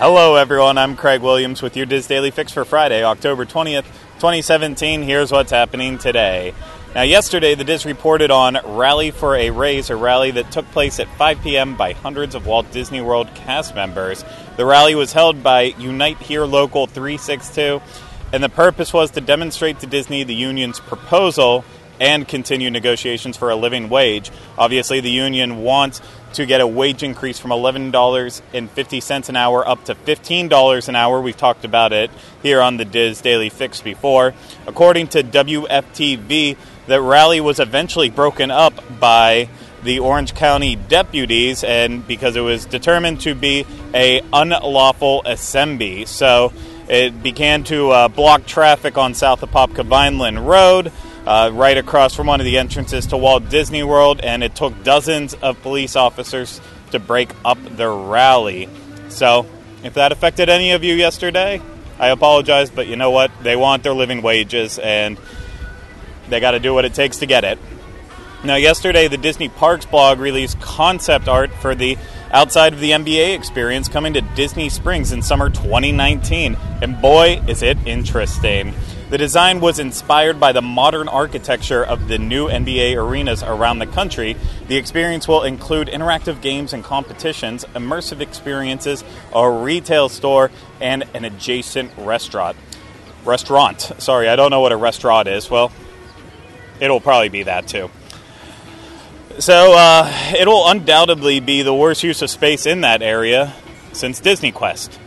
Hello, everyone. I'm Craig Williams with your DIS Daily Fix for Friday, October 20th, 2017. Here's what's happening today. Now, yesterday, the DIS reported on Rally for a Raise, a rally that took place at 5 p.m. by hundreds of Walt Disney World cast members. The rally was held by Unite Here Local 362, and the purpose was to demonstrate to Disney the union's proposal and continue negotiations for a living wage. Obviously, the union wants to get a wage increase from $11.50 an hour up to $15 an hour. We've talked about it here on the DIS Daily Fix before. According to WFTV, the rally was eventually broken up by the Orange County deputies, and because it was determined to be an unlawful assembly. So it began to block traffic on South Apopka Vineland Road, right across from one of the entrances to Walt Disney World, and it took dozens of police officers to break up the rally. So, if that affected any of you yesterday, I apologize, but you know what? They want their living wages, and they got to do what it takes to get it. Now, yesterday, the Disney Parks blog released concept art for the Outside of the NBA Experience coming to Disney Springs in summer 2019, and boy, is it interesting. The design was inspired by the modern architecture of the new NBA arenas around the country. The experience will include interactive games and competitions, immersive experiences, a retail store, and an adjacent restaurant. Sorry, I don't know what a restaurant is. Well, it'll probably be that too. So it'll undoubtedly be the worst use of space in that area since Disney Quest.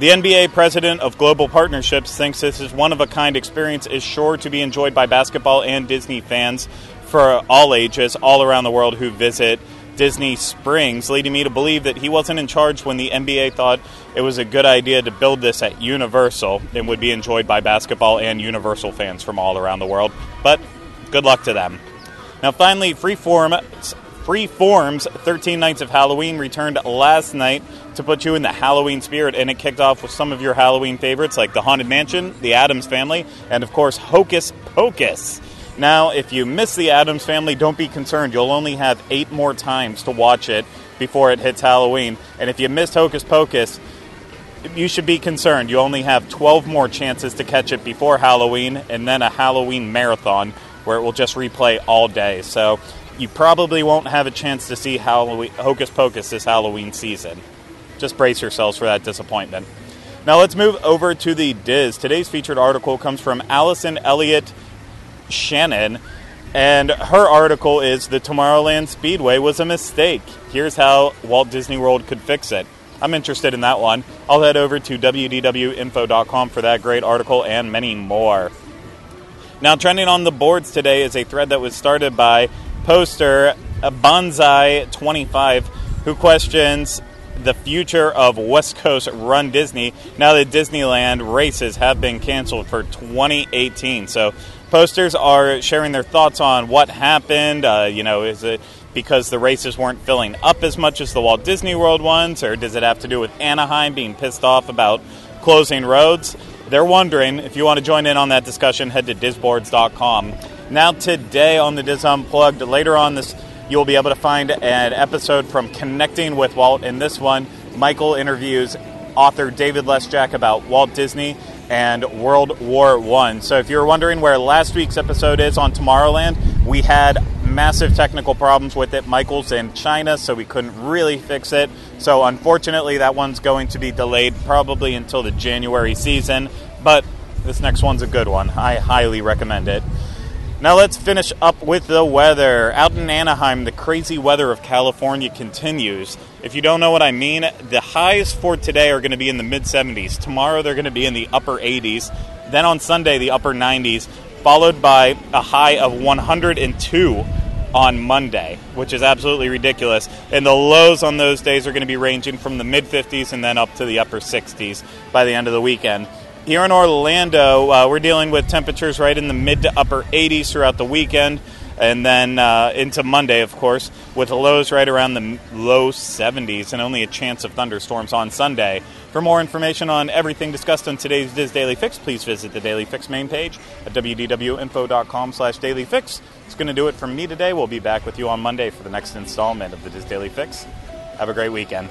The NBA president of Global Partnerships thinks this is one-of-a-kind experience is sure to be enjoyed by basketball and Disney fans for all ages, all around the world who visit Disney Springs, leading me to believe that he wasn't in charge when the NBA thought it was a good idea to build this at Universal and would be enjoyed by basketball and Universal fans from all around the world. But good luck to them. Now finally, Freeform's 13 Nights of Halloween returned last night to put you in the Halloween spirit, and it kicked off with some of your Halloween favorites like The Haunted Mansion, The Addams Family, and of course Hocus Pocus. Now, if you miss The Addams Family, don't be concerned. You'll only have 8 more times to watch it before it hits Halloween. And if you missed Hocus Pocus, you should be concerned. You only have 12 more chances to catch it before Halloween, and then a Halloween marathon where it will just replay all day. So you probably won't have a chance to see Hocus Pocus this Halloween season. Just brace yourselves for that disappointment. Now let's move over to the DIS. Today's featured article comes from Allison Elliott Shannon, and her article is "The Tomorrowland Speedway Was a Mistake. Here's How Walt Disney World Could Fix It." I'm interested in that one. I'll head over to wdwinfo.com for that great article and many more. Now trending on the boards today is a thread that was started by poster Bonsai25, who questions the future of West Coast Run Disney now that Disneyland races have been canceled for 2018. So posters are sharing their thoughts on what happened. Is it because the races weren't filling up as much as the Walt Disney World ones, or does it have to do with Anaheim being pissed off about closing roads? They're wondering. If you want to join in on that discussion, head to disboards.com. Now today on the Dis Unplugged, later on this, you'll be able to find an episode from Connecting with Walt. In this one, Michael interviews author David Lesjak about Walt Disney and World War I. So if you're wondering where last week's episode is on Tomorrowland, we had massive technical problems with it. Michael's in China, so we couldn't really fix it. So unfortunately, that one's going to be delayed probably until the January season. But this next one's a good one. I highly recommend it. Now let's finish up with the weather. Out in Anaheim, the crazy weather of California continues. If you don't know what I mean, the highs for today are going to be in the mid-70s. Tomorrow they're going to be in the upper 80s. Then on Sunday, the upper 90s, followed by a high of 102 on Monday, which is absolutely ridiculous. And the lows on those days are going to be ranging from the mid-50s and then up to the upper 60s by the end of the weekend. Here in Orlando, we're dealing with temperatures right in the mid to upper 80s throughout the weekend, and then into Monday, of course, with lows right around the low 70s and only a chance of thunderstorms on Sunday. For more information on everything discussed on today's DIS Daily Fix, please visit the Daily Fix main page at wdwinfo.com/dailyfix. It's going to do it for me today. We'll be back with you on Monday for the next installment of the DIS Daily Fix. Have a great weekend.